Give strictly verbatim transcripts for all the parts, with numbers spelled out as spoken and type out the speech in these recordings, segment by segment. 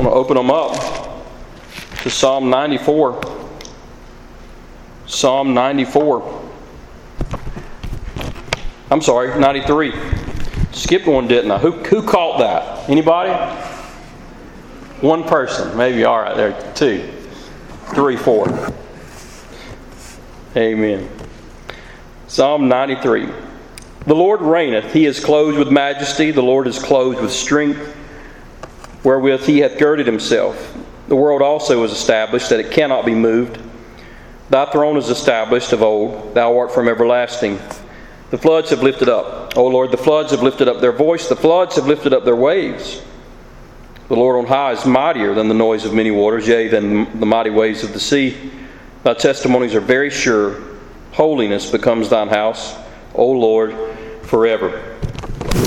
I'm going to open them up to Psalm ninety-four. Psalm ninety-four. I'm sorry, ninety-three. Skipped one, didn't I? Who who caught that? Anybody? One person. Maybe. All right, there. Two. Three, four. Amen. Psalm ninety-three. The Lord reigneth. He is clothed with majesty. The Lord is clothed with strength, wherewith he hath girded himself. The world also is established, that it cannot be moved. Thy throne is established of old. Thou art from everlasting. The floods have lifted up. O Lord, the floods have lifted up their voice. The floods have lifted up their waves. The Lord on high is mightier than the noise of many waters, yea, than the mighty waves of the sea. Thy testimonies are very sure. Holiness becomes thine house, O Lord, forever.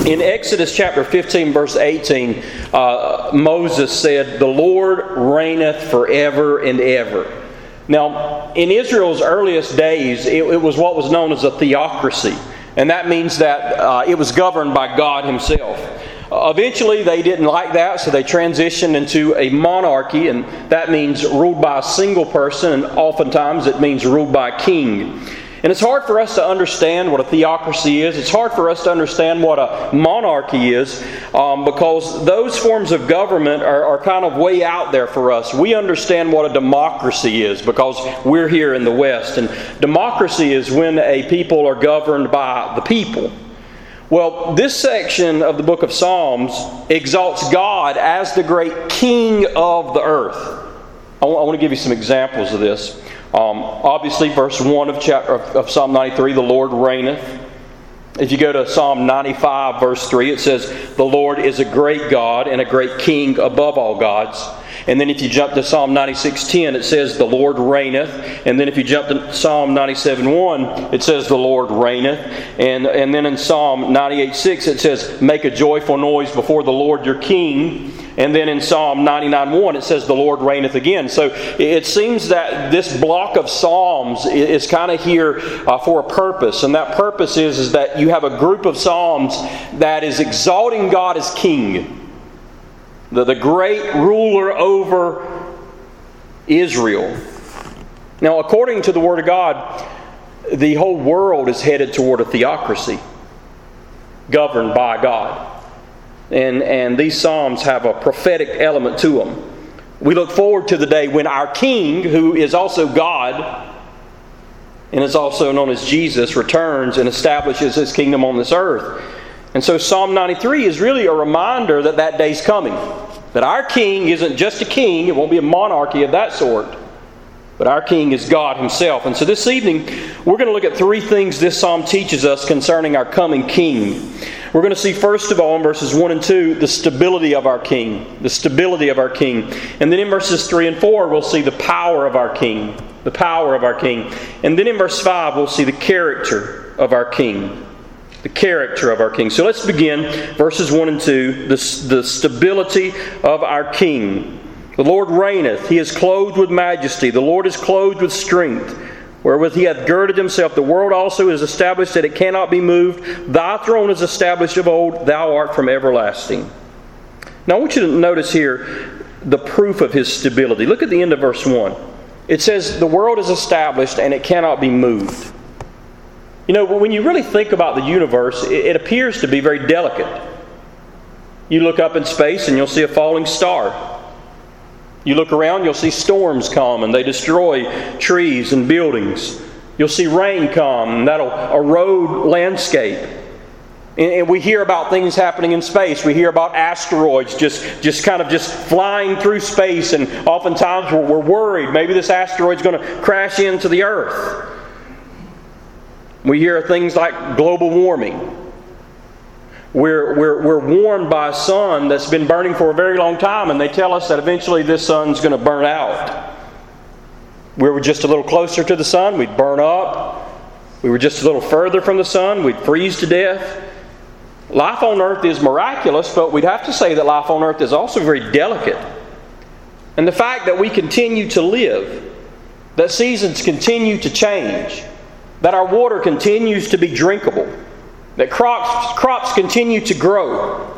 In Exodus chapter fifteen, verse eighteen, uh, Moses said, "The Lord reigneth forever and ever." Now, in Israel's earliest days, it, it was what was known as a theocracy. And that means that uh, it was governed by God himself. Uh, eventually, they didn't like that, so they transitioned into a monarchy, and that means ruled by a single person, and oftentimes it means ruled by a king. And it's hard for us to understand what a theocracy is. It's hard for us to understand what a monarchy is um, because those forms of government are, are kind of way out there for us. We understand what a democracy is because we're here in the West. And democracy is when a people are governed by the people. Well, this section of the book of Psalms exalts God as the great King of the earth. I want to give you some examples of this. Um, obviously, verse one of, chapter, of Psalm ninety-three, the Lord reigneth. If you go to Psalm ninety-five, verse three, it says, "The Lord is a great God and a great King above all gods." And then if you jump to Psalm ninety-six ten, it says, "The Lord reigneth." And then if you jump to Psalm ninety-seven one, it says, "The Lord reigneth." And, and then in Psalm ninety-eight six, it says, "Make a joyful noise before the Lord your King." And then in Psalm ninety-nine one, it says, "The Lord reigneth again." So it seems that this block of Psalms is kind of here uh, for a purpose. And that purpose is, is that you have a group of Psalms that is exalting God as King, the, the great ruler over Israel. Now, according to the Word of God, the whole world is headed toward a theocracy governed by God. And, and these Psalms have a prophetic element to them. We look forward to the day when our King, who is also God, and is also known as Jesus, returns and establishes His kingdom on this earth. And so Psalm ninety-three is really a reminder that that day's coming. That our King isn't just a king, it won't be a monarchy of that sort. But our King is God Himself. And so this evening, we're going to look at three things this Psalm teaches us concerning our coming King. We're going to see, first of all, in verses one and two, the stability of our King. The stability of our King. And then in verses three and four, we'll see the power of our King. The power of our King. And then in verse five, we'll see the character of our King. The character of our King. So let's begin verses one and two, the, the stability of our King. The Lord reigneth, He is clothed with majesty. The Lord is clothed with strength, wherewith He hath girded Himself. The world also is established, that it cannot be moved. Thy throne is established of old. Thou art from everlasting. Now I want you to notice here the proof of His stability. Look at the end of verse one. It says, "The world is established, and it cannot be moved." You know, when you really think about the universe, it appears to be very delicate. You look up in space, and you'll see a falling star. You look around, you'll see storms come, and they destroy trees and buildings. You'll see rain come, and that'll erode landscape. And we hear about things happening in space. We hear about asteroids just, just kind of just flying through space, and oftentimes we're worried. Maybe this asteroid's going to crash into the earth. We hear things like global warming. We're, we're, we're warmed by a sun that's been burning for a very long time, and they tell us that eventually this sun's going to burn out. We were just a little closer to the sun, we'd burn up. We were just a little further from the sun, we'd freeze to death. Life on earth is miraculous, but we'd have to say that life on earth is also very delicate. And the fact that we continue to live, that seasons continue to change, that our water continues to be drinkable, that crops, crops continue to grow,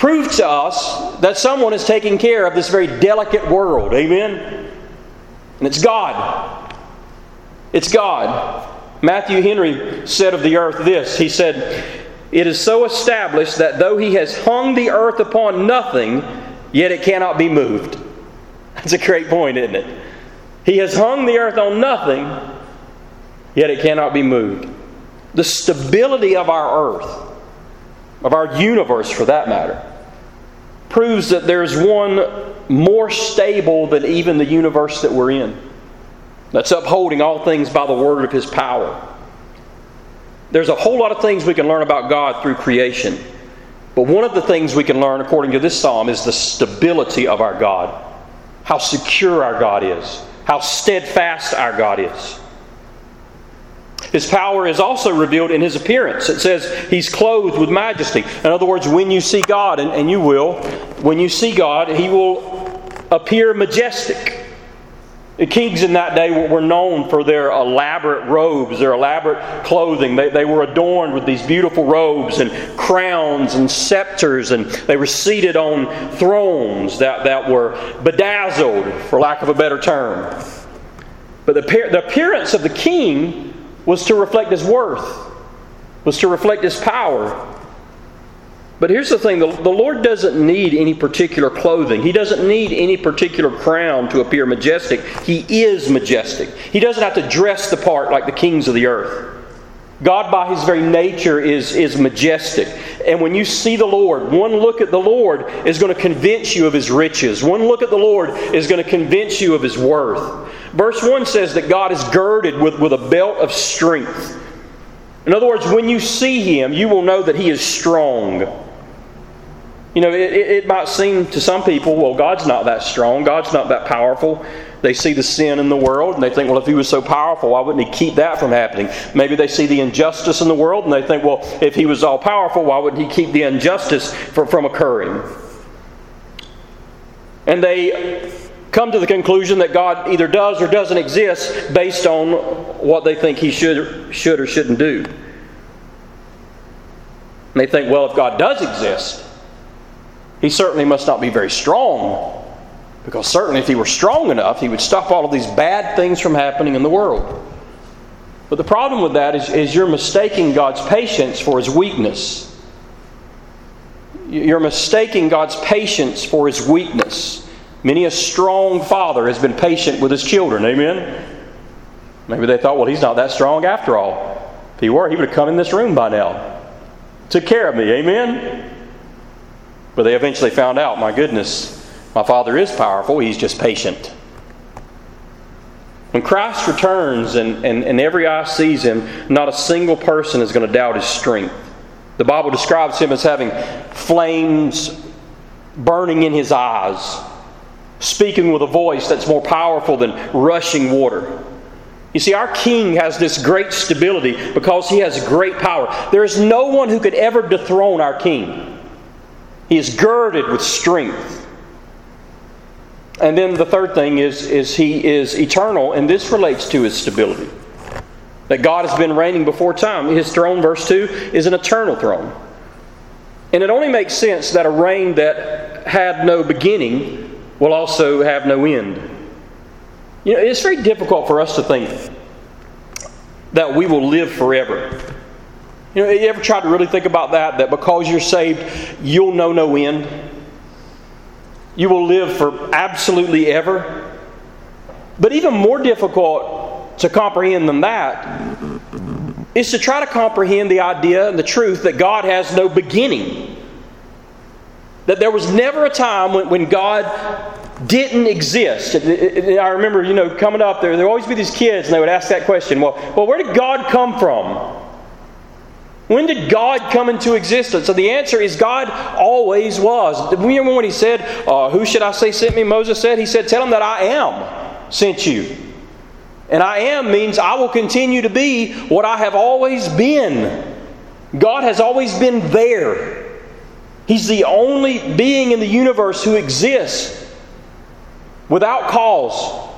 prove to us that someone is taking care of this very delicate world. Amen? And it's God. It's God. Matthew Henry said of the earth this. He said, "It is so established that though He has hung the earth upon nothing, yet it cannot be moved." That's a great point, isn't it? He has hung the earth on nothing, yet it cannot be moved. The stability of our earth, of our universe for that matter, proves that there's one more stable than even the universe that we're in, that's upholding all things by the word of His power. There's a whole lot of things we can learn about God through creation. But one of the things we can learn, according to this psalm, is the stability of our God. How secure our God is. How steadfast our God is. His power is also revealed in His appearance. It says He's clothed with majesty. In other words, when you see God, and, and you will, when you see God, He will appear majestic. The kings in that day were known for their elaborate robes, their elaborate clothing. They, they were adorned with these beautiful robes and crowns and scepters, and they were seated on thrones that, that were bedazzled, for lack of a better term. But the, the appearance of the king was to reflect his worth, was to reflect his power. But here's the thing, the, the Lord doesn't need any particular clothing. He doesn't need any particular crown to appear majestic. He is majestic. He doesn't have to dress the part like the kings of the earth. God by His very nature is, is majestic. And when you see the Lord, one look at the Lord is going to convince you of His riches. One look at the Lord is going to convince you of His worth. Verse one says that God is girded with, with a belt of strength. In other words, when you see Him, you will know that He is strong. You know, it, it might seem to some people, well, God's not that strong. God's not that powerful. They see the sin in the world and they think, well, if He was so powerful, why wouldn't He keep that from happening? Maybe they see the injustice in the world and they think, well, if He was all powerful, why wouldn't He keep the injustice from, from occurring? And they come to the conclusion that God either does or doesn't exist based on what they think He should, should or shouldn't do. And they think, well, if God does exist, He certainly must not be very strong, because certainly if He were strong enough, He would stop all of these bad things from happening in the world. But the problem with that is, is you're mistaking God's patience for His weakness. You're mistaking God's patience for His weakness. Many a strong father has been patient with his children. Amen? Maybe they thought, well, he's not that strong after all. If he were, he would have come in this room by now. Took care of me. Amen? But they eventually found out, my goodness, my Father is powerful, He's just patient. When Christ returns and, and, and every eye sees Him, not a single person is going to doubt His strength. The Bible describes Him as having flames burning in His eyes, speaking with a voice that's more powerful than rushing water. You see, our King has this great stability because He has great power. There is no one who could ever dethrone our King. He is girded with strength. And then the third thing is, is He is eternal, and this relates to His stability. That God has been reigning before time. His throne, verse two, is an eternal throne. And it only makes sense that a reign that had no beginning will also have no end. You know, it's very difficult for us to think that we will live forever. You know, you ever tried to really think about that? That because you're saved, you'll know no end? You will live for absolutely ever? But even more difficult to comprehend than that is to try to comprehend the idea and the truth that God has no beginning. That there was never a time when, when God didn't exist. I remember, you know, coming up, there would always be these kids and they would ask that question, well, well, where did God come from? When did God come into existence? So the answer is God always was. Remember when He said, uh, who should I say sent me? Moses said, He said, tell them that I am sent you. And I am means I will continue to be what I have always been. God has always been there. He's the only being in the universe who exists without cause.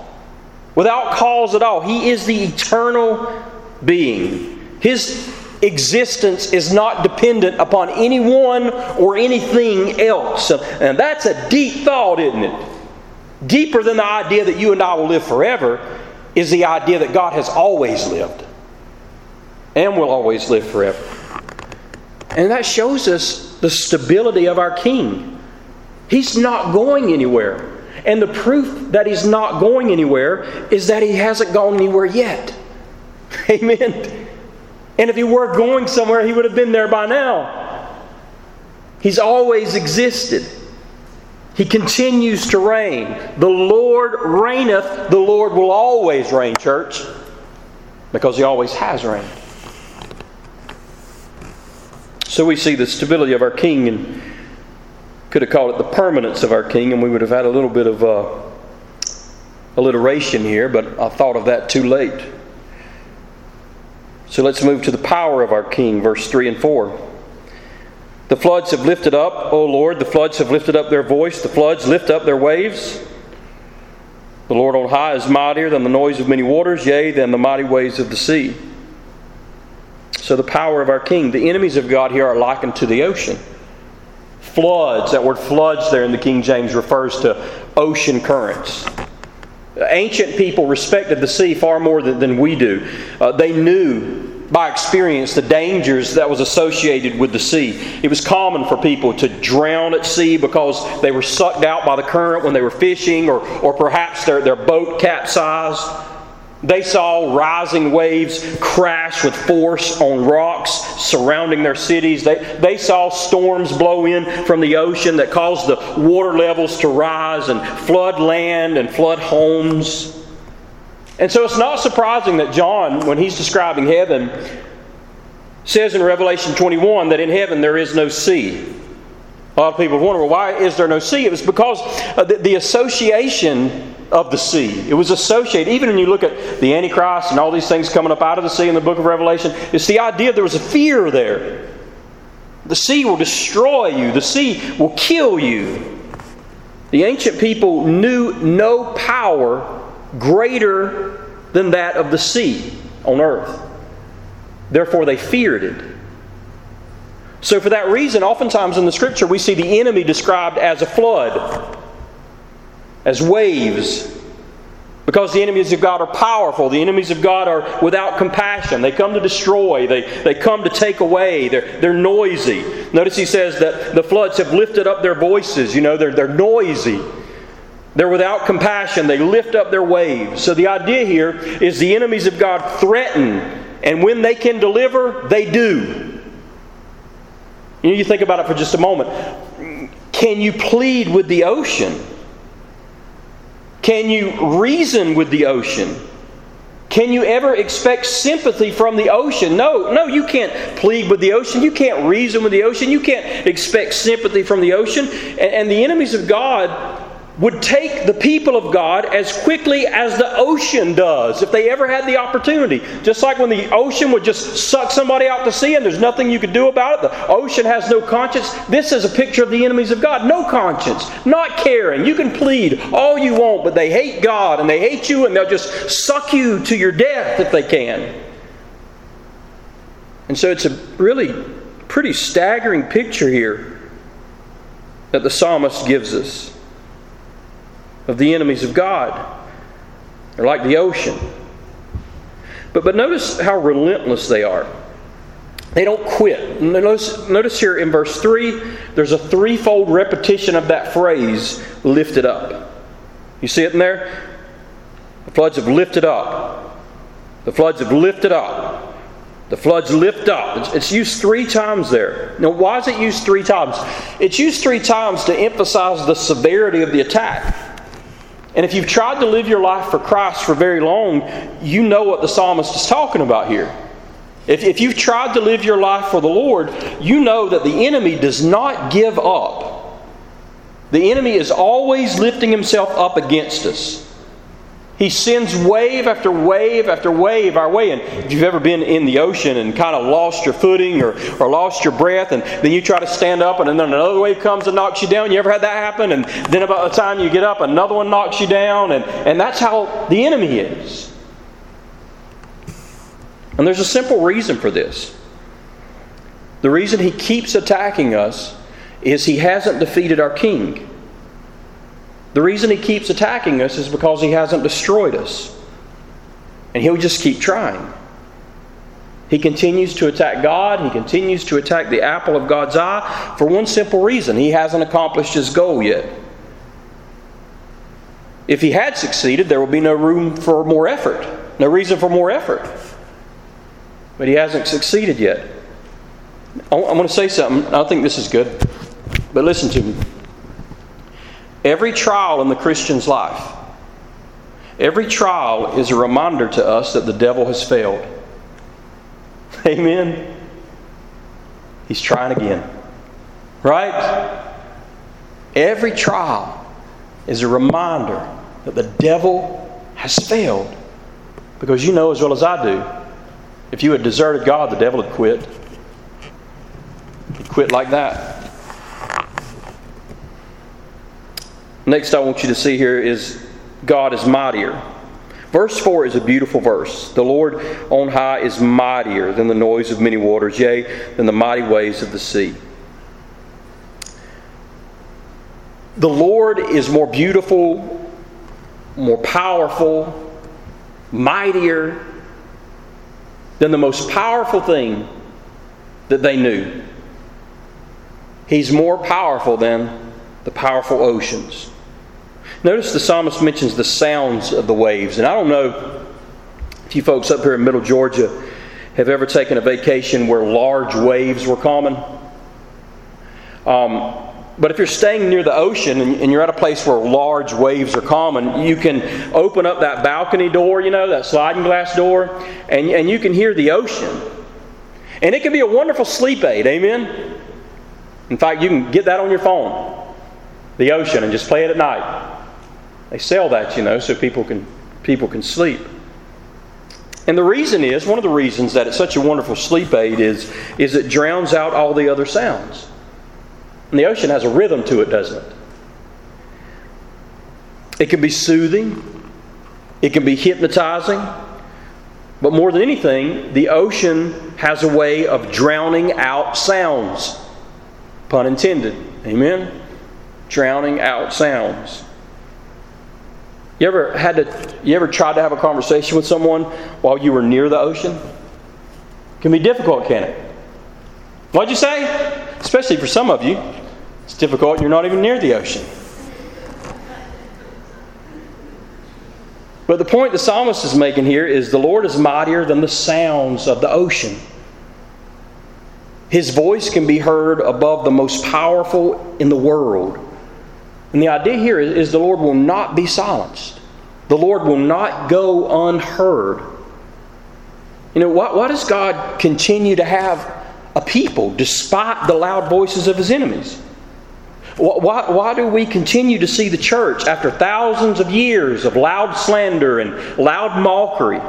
Without cause at all. He is the eternal being. His existence is not dependent upon anyone or anything else. And that's a deep thought, isn't it? Deeper than the idea that you and I will live forever is the idea that God has always lived and will always live forever. And that shows us the stability of our King. He's not going anywhere. And the proof that He's not going anywhere is that He hasn't gone anywhere yet. Amen. And if He were going somewhere, He would have been there by now. He's always existed. He continues to reign. The Lord reigneth. The Lord will always reign, church, because He always has reigned. So we see the stability of our King, and could have called it the permanence of our King, and we would have had a little bit of uh, alliteration here, but I thought of that too late. So let's move to the power of our King, verse three and four. The floods have lifted up, O Lord, the floods have lifted up their voice, the floods lift up their waves. The Lord on high is mightier than the noise of many waters, yea, than the mighty waves of the sea. So the power of our King. The enemies of God here are likened to the ocean. Floods, that word floods there in the King James refers to ocean currents. Ancient people respected the sea far more than, than we do. Uh, they knew by experience the dangers that was associated with the sea. It was common for people to drown at sea because they were sucked out by the current when they were fishing, or, or perhaps their, their boat capsized. They saw rising waves crash with force on rocks surrounding their cities. They, they saw storms blow in from the ocean that caused the water levels to rise and flood land and flood homes. And so it's not surprising that John, when he's describing heaven, says in Revelation twenty-one that in heaven there is no sea. A lot of people wonder, well, why is there no sea? It was because of the association of the sea. It was associated, even when you look at the Antichrist and all these things coming up out of the sea in the book of Revelation, it's the idea there was a fear there. The sea will destroy you. The sea will kill you. The ancient people knew no power greater than that of the sea on earth. Therefore, they feared it. So for that reason, oftentimes in the Scripture, we see the enemy described as a flood, as waves, because the enemies of God are powerful. The enemies of God are without compassion. They come to destroy. They, they come to take away. They're, they're noisy. Notice he says that the floods have lifted up their voices. You know, they're, they're noisy. They're without compassion. They lift up their waves. So the idea here is the enemies of God threaten, and when they can deliver, they do. You know, you think about it for just a moment. Can you plead with the ocean? Can you reason with the ocean? Can you ever expect sympathy from the ocean? No, no, you can't plead with the ocean. You can't reason with the ocean. You can't expect sympathy from the ocean. And, and the enemies of God would take the people of God as quickly as the ocean does if they ever had the opportunity. Just like when the ocean would just suck somebody out to sea and there's nothing you could do about it. The ocean has no conscience. This is a picture of the enemies of God. No conscience. Not caring. You can plead all you want, but they hate God and they hate you, and they'll just suck you to your death if they can. And so it's a really pretty staggering picture here that the psalmist gives us of the enemies of God. They're like the ocean. But but notice how relentless they are. They don't quit. Notice, notice here in verse three, there's a threefold repetition of that phrase, lifted up. You see it in there? The floods have lifted up. The floods have lifted up. The floods lift up. It's, it's used three times there. Now, why is it used three times? It's used three times to emphasize the severity of the attack. And if you've tried to live your life for Christ for very long, you know what the psalmist is talking about here. If, if you've tried to live your life for the Lord, you know that the enemy does not give up. The enemy is always lifting himself up against us. He sends wave after wave after wave our way. And if you've ever been in the ocean and kind of lost your footing or, or lost your breath, and then you try to stand up and then another wave comes and knocks you down. You ever had that happen? And then about the time you get up, another one knocks you down. And, and that's how the enemy is. And there's a simple reason for this. The reason he keeps attacking us is he hasn't defeated our king. The reason he keeps attacking us is because he hasn't destroyed us. And he'll just keep trying. He continues to attack God. He continues to attack the apple of God's eye for one simple reason. He hasn't accomplished his goal yet. If he had succeeded, there would be no room for more effort. No reason for more effort. But he hasn't succeeded yet. I want to say something. I think this is good. But listen to me. Every trial in the Christian's life, every trial is a reminder to us that the devil has failed. Amen? He's trying again. Right? Every trial is a reminder that the devil has failed. Because you know as well as I do, if you had deserted God, the devil would quit. He'd quit like that. Next I want you to see here is God is mightier. Verse four is a beautiful verse. The Lord on high is mightier than the noise of many waters, yea, than the mighty waves of the sea. The Lord is more beautiful, more powerful, mightier than the most powerful thing that they knew. He's more powerful than the powerful oceans. Notice the psalmist mentions the sounds of the waves. And I don't know if you folks up here in Middle Georgia have ever taken a vacation where large waves were common. Um... But if you're staying near the ocean and you're at a place where large waves are common, you can open up that balcony door, you know, that sliding glass door, and, and you can hear the ocean. And it can be a wonderful sleep aid, amen? In fact, you can get that on your phone, the ocean, and just play it at night. They sell that, you know, so people can people can sleep. And the reason is, one of the reasons that it's such a wonderful sleep aid is, is it drowns out all the other sounds. And the ocean has a rhythm to it, doesn't it? It can be soothing. It can be hypnotizing. But more than anything, the ocean has a way of drowning out sounds. Pun intended. Amen? Drowning out sounds. You ever had to, you ever tried to have a conversation with someone while you were near the ocean? It can be difficult, can't it? What'd you say? Especially for some of you. It's difficult. You're not even near the ocean. But the point the psalmist is making here is the Lord is mightier than the sounds of the ocean. His voice can be heard above the most powerful in the world. And the idea here is, is the Lord will not be silenced. The Lord will not go unheard. You know, why, why does God continue to have a people despite the loud voices of his enemies? Why, why do we continue to see the church after thousands of years of loud slander and loud mockery?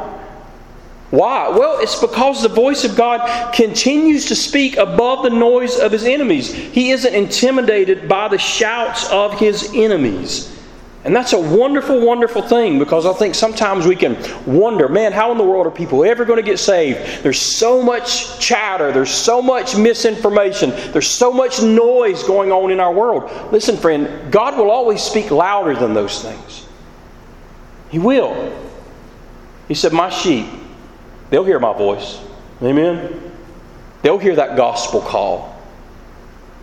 Why? Well, it's because the voice of God continues to speak above the noise of his enemies. He isn't intimidated by the shouts of his enemies. And that's a wonderful, wonderful thing, because I think sometimes we can wonder, man, how in the world are people ever going to get saved? There's so much chatter. There's so much misinformation. There's so much noise going on in our world. Listen, friend, God will always speak louder than those things. He will. He said, my sheep, they'll hear my voice. Amen? They'll hear that gospel call,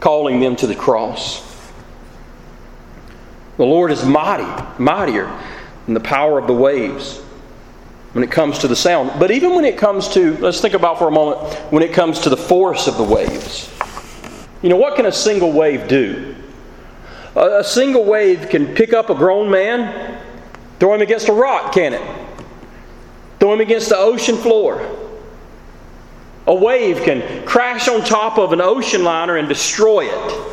calling them to the cross. The Lord is mighty, mightier than the power of the waves when it comes to the sound. But even when it comes to, let's think about for a moment, when it comes to the force of the waves. You know, what can a single wave do? A single wave can pick up a grown man, throw him against a rock, can it? Throw him against the ocean floor. A wave can crash on top of an ocean liner and destroy it.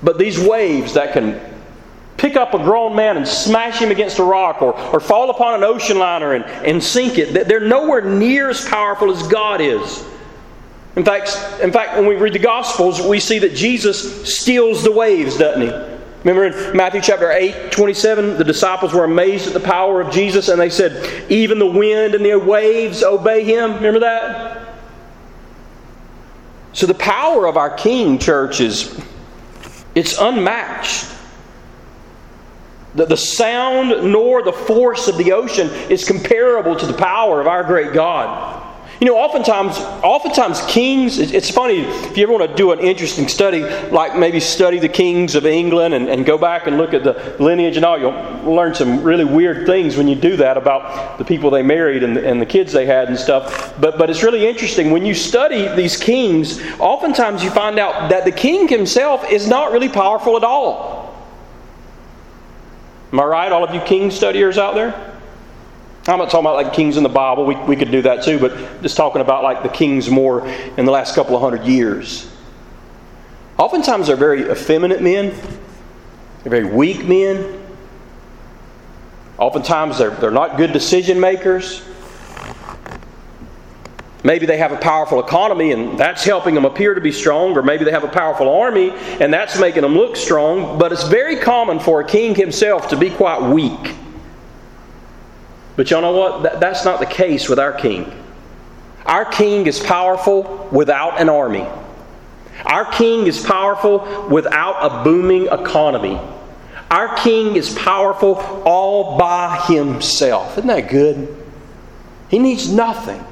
But these waves that can pick up a grown man and smash him against a rock or, or fall upon an ocean liner and, and sink it, they're nowhere near as powerful as God is. In fact, in fact, when we read the Gospels, we see that Jesus steals the waves, doesn't he? Remember in Matthew chapter eight, twenty-seven, the disciples were amazed at the power of Jesus and they said, even the wind and the waves obey Him. Remember that? So the power of our King, church, is it's unmatched. The, the sound nor the force of the ocean is comparable to the power of our great God. You know, oftentimes, oftentimes kings, it's funny, if you ever want to do an interesting study, like maybe study the kings of England and, and go back and look at the lineage and all, you'll learn some really weird things when you do that about the people they married and, and the kids they had and stuff. But, but it's really interesting. When you study these kings, oftentimes you find out that the king himself is not really powerful at all. Am I right, all of you king studiers out there? I'm not talking about like kings in the Bible. We, we could do that too, but just talking about like the kings more in the last couple of hundred years. Oftentimes they're very effeminate men. They're very weak men. Oftentimes they're, they're not good decision makers. Maybe they have a powerful economy and that's helping them appear to be strong. Or maybe they have a powerful army and that's making them look strong. But it's very common for a king himself to be quite weak. But y'all know what? That, that's not the case with our King. Our King is powerful without an army. Our King is powerful without a booming economy. Our King is powerful all by Himself. Isn't that good? He needs nothing.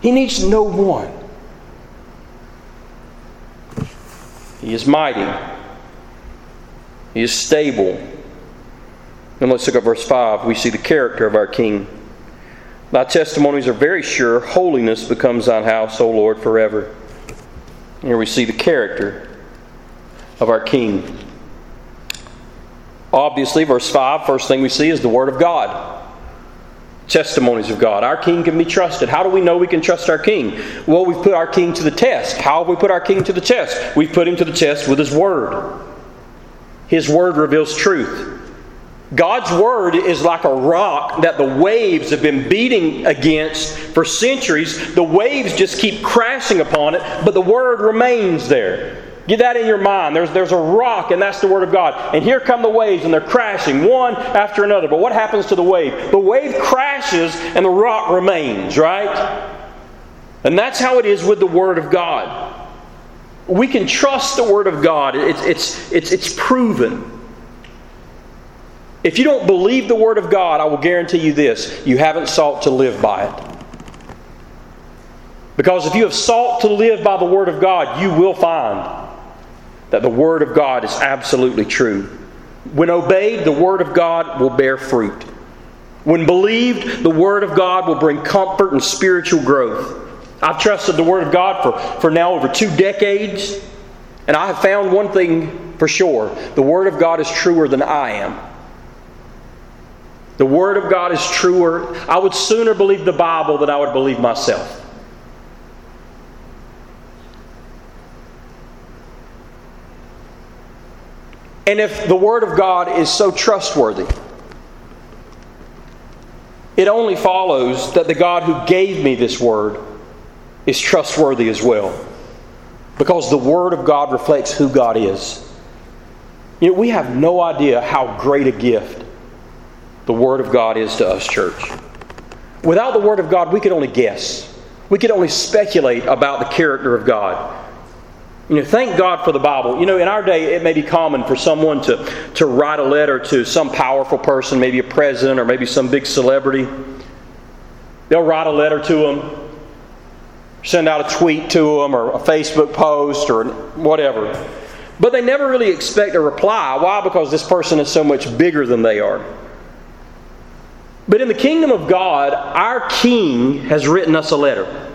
He needs no one. He is mighty. He is stable. And let's look at verse five. We see the character of our King. Thy testimonies are very sure. Holiness becomes thine house, O Lord, forever. Here we see the character of our King. Obviously, verse five, first thing we see is the Word of God. Testimonies of God. Our King can be trusted. How do we know we can trust our King? Well, we've put our King to the test. How have we put our King to the test? We've put Him to the test with His Word. His Word reveals truth. God's Word is like a rock that the waves have been beating against for centuries. The waves just keep crashing upon it, but the Word remains there. Get that in your mind. There's, there's a rock, and that's the Word of God. And here come the waves, and they're crashing one after another. But what happens to the wave? The wave crashes, and the rock remains, right? And that's how it is with the Word of God. We can trust the Word of God. It's, it's, it's, it's proven. If you don't believe the Word of God, I will guarantee you this. You haven't sought to live by it. Because if you have sought to live by the Word of God, you will find that the Word of God is absolutely true. When obeyed, the Word of God will bear fruit. When believed, the Word of God will bring comfort and spiritual growth. I've trusted the Word of God for, for now over two decades, and I have found one thing for sure. The Word of God is truer than I am. The Word of God is truer. I would sooner believe the Bible than I would believe myself. And if the Word of God is so trustworthy, it only follows that the God who gave me this Word is trustworthy as well. Because the Word of God reflects who God is. You know, we have no idea how great a gift the Word of God is to us, church. Without the Word of God, we could only guess. We could only speculate about the character of God. You know, thank God for the Bible. You know, in our day, it may be common for someone to, to write a letter to some powerful person, maybe a president or maybe some big celebrity. They'll write a letter to them, send out a tweet to them or a Facebook post or whatever. But they never really expect a reply. Why? Because this person is so much bigger than they are. But in the kingdom of God, our King has written us a letter.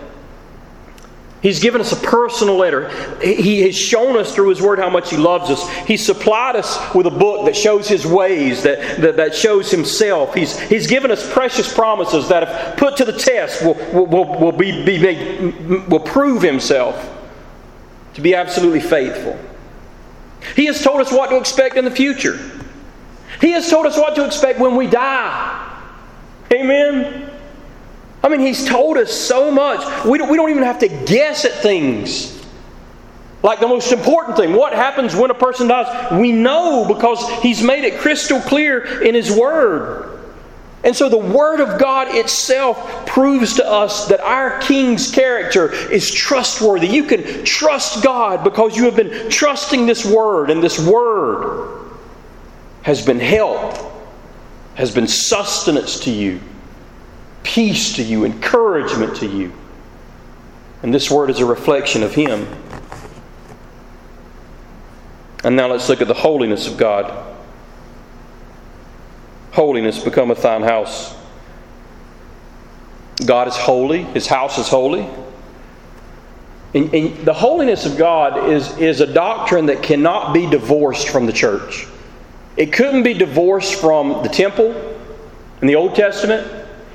He's given us a personal letter. He has shown us through His Word how much He loves us. He supplied us with a book that shows His ways, that, that, that shows Himself. He's, he's given us precious promises that if put to the test will, will, will, be, be made, will prove Himself to be absolutely faithful. He has told us what to expect in the future. He has told us what to expect when we die. Amen? I mean, He's told us so much. We don't, we don't even have to guess at things. Like the most important thing. What happens when a person dies? We know because He's made it crystal clear in His Word. And so the Word of God itself proves to us that our King's character is trustworthy. You can trust God because you have been trusting this Word. And this Word has been health, has been sustenance to you, peace to you, encouragement to you. And this Word is a reflection of Him. And now let's look at the holiness of God. Holiness becometh thine house. God is holy. His house is holy. And, and the holiness of God is, is a doctrine that cannot be divorced from the church. It couldn't be divorced from the temple in the Old Testament.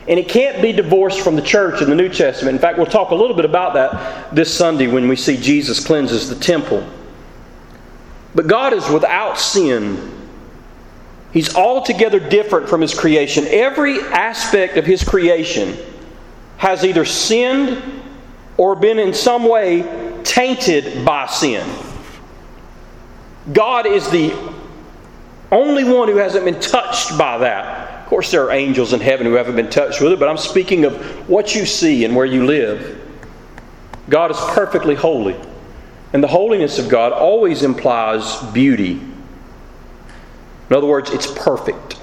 And it can't be divorced from the church in the New Testament. In fact, we'll talk a little bit about that this Sunday when we see Jesus cleanses the temple. But God is without sin. He's altogether different from His creation. Every aspect of His creation has either sinned or been in some way tainted by sin. God is the only one who hasn't been touched by that. Of course, there are angels in heaven who haven't been touched with it, but I'm speaking of what you see and where you live. God is perfectly holy. And the holiness of God always implies beauty. In other words, it's perfect.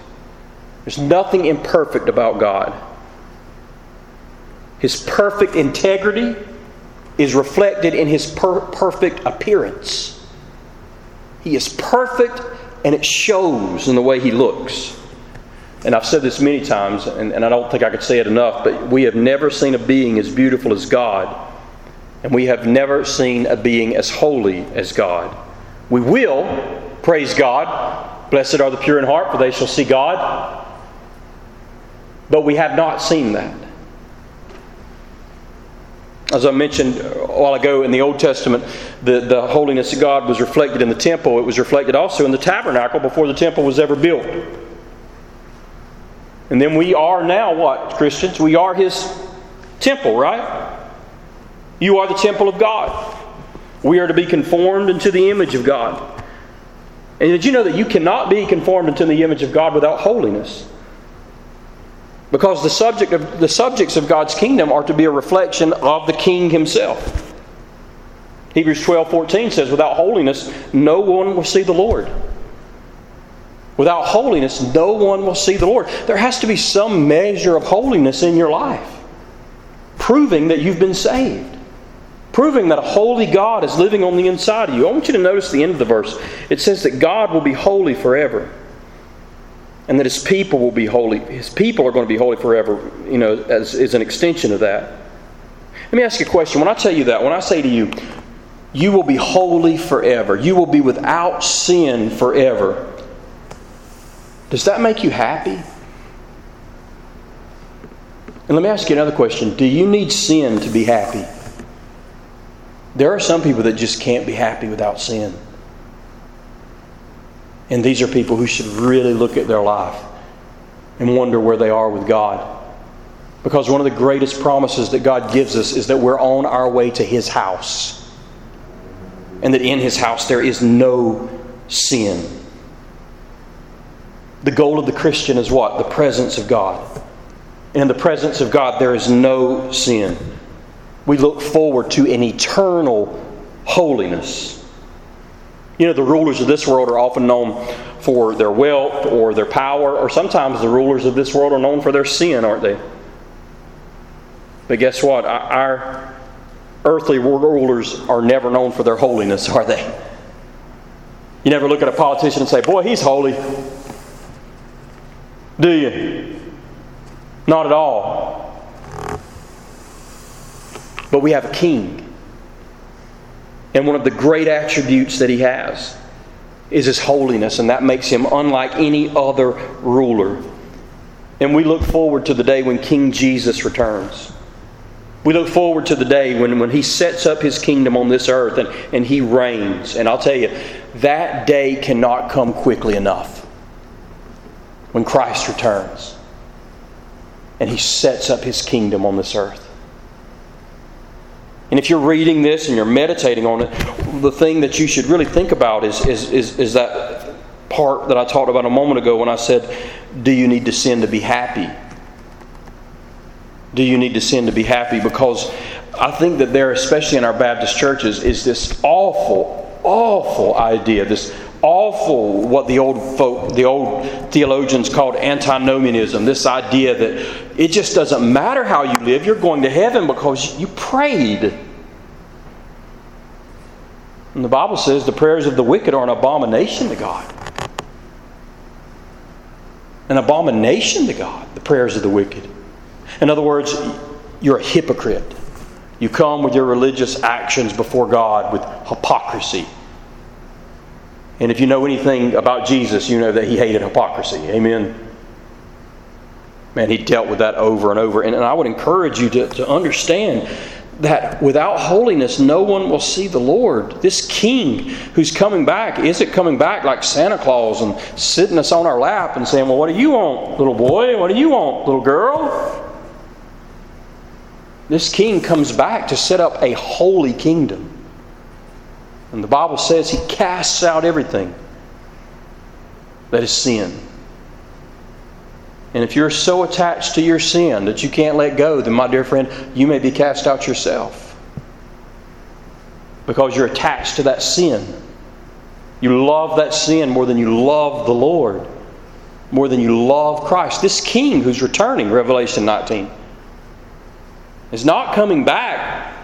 There's nothing imperfect about God. His perfect integrity is reflected in His per- perfect appearance. He is perfect, and it shows in the way He looks. And I've said this many times, and, and I don't think I could say it enough, but we have never seen a being as beautiful as God. And we have never seen a being as holy as God. We will, praise God, blessed are the pure in heart, for they shall see God. But we have not seen that. As I mentioned a while ago, in the Old Testament, the, the holiness of God was reflected in the temple. It was reflected also in the tabernacle before the temple was ever built. And then we are now what, Christians? We are His temple, right? You are the temple of God. We are to be conformed into the image of God. And did you know that you cannot be conformed into the image of God without holiness? Because the subject of the subjects of God's kingdom are to be a reflection of the King Himself. Hebrews twelve fourteen says, without holiness, no one will see the Lord. Without holiness, no one will see the Lord. There has to be some measure of holiness in your life, proving that you've been saved. Proving that a holy God is living on the inside of you. I want you to notice the end of the verse. It says that God will be holy forever. And that His people will be holy. His people are going to be holy forever, you know, as, as an extension of that. Let me ask you a question. When I tell you that, when I say to you, you will be holy forever. You will be without sin forever. Does that make you happy? And let me ask you another question. Do you need sin to be happy? There are some people that just can't be happy without sin. And these are people who should really look at their life and wonder where they are with God. Because one of the greatest promises that God gives us is that we're on our way to His house. And that in His house there is no sin. The goal of the Christian is what? The presence of God. And in the presence of God there is no sin. We look forward to an eternal holiness. You know, the rulers of this world are often known for their wealth or their power, or sometimes the rulers of this world are known for their sin, aren't they? But guess what? Our earthly rulers are never known for their holiness, are they? You never look at a politician and say, boy, he's holy. Do you? Not at all. But we have a King. And one of the great attributes that He has is His holiness. And that makes Him unlike any other ruler. And we look forward to the day when King Jesus returns. We look forward to the day when, when He sets up His kingdom on this earth and, and He reigns. And I'll tell you, that day cannot come quickly enough. When Christ returns. And He sets up His kingdom on this earth. And if you're reading this and you're meditating on it, the thing that you should really think about is is is, is that part that I talked about a moment ago when I said, do you need to sin to be happy? Do you need to sin to be happy? Because I think that there, especially in our Baptist churches, is this awful, awful idea, this awful, what the old folk, the old theologians called antinomianism, this idea that it just doesn't matter how you live, you're going to heaven because you prayed. And the Bible says the prayers of the wicked are an abomination to God. An abomination to God, the prayers of the wicked. In other words, you're a hypocrite. You come with your religious actions before God with hypocrisy. And if you know anything about Jesus, you know that He hated hypocrisy. Amen? Man, He dealt with that over and over. And, and I would encourage you to, to understand that without holiness, no one will see the Lord. This King who's coming back isn't coming back like Santa Claus and sitting us on our lap and saying, well, what do you want, little boy? What do you want, little girl? This King comes back to set up a holy kingdom. And the Bible says He casts out everything that is sin. And if you're so attached to your sin that you can't let go, then my dear friend, you may be cast out yourself. Because you're attached to that sin. You love that sin more than you love the Lord. More than you love Christ. This King who's returning, Revelation nineteen, is not coming back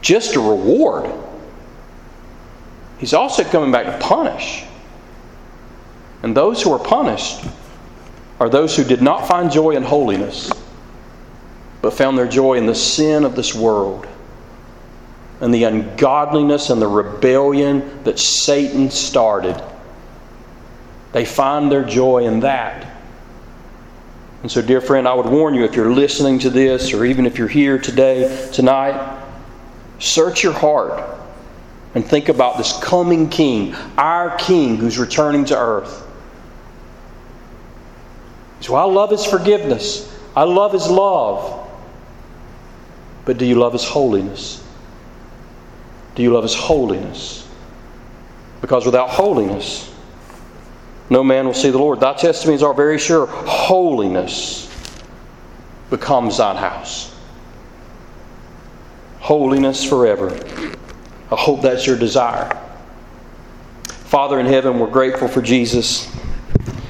just to reward. He's also coming back to punish. And those who are punished are those who did not find joy in holiness, but found their joy in the sin of this world and the ungodliness and the rebellion that Satan started. They find their joy in that. And so, dear friend, I would warn you, if you're listening to this, or even if you're here today, tonight, search your heart and think about this coming King, our King who's returning to earth. So I love His forgiveness. I love His love. But do you love His holiness? Do you love His holiness? Because without holiness, no man will see the Lord. Thy testimonies are very sure. Holiness becomes thine house. Holiness forever. I hope that's your desire. Father in heaven, we're grateful for Jesus.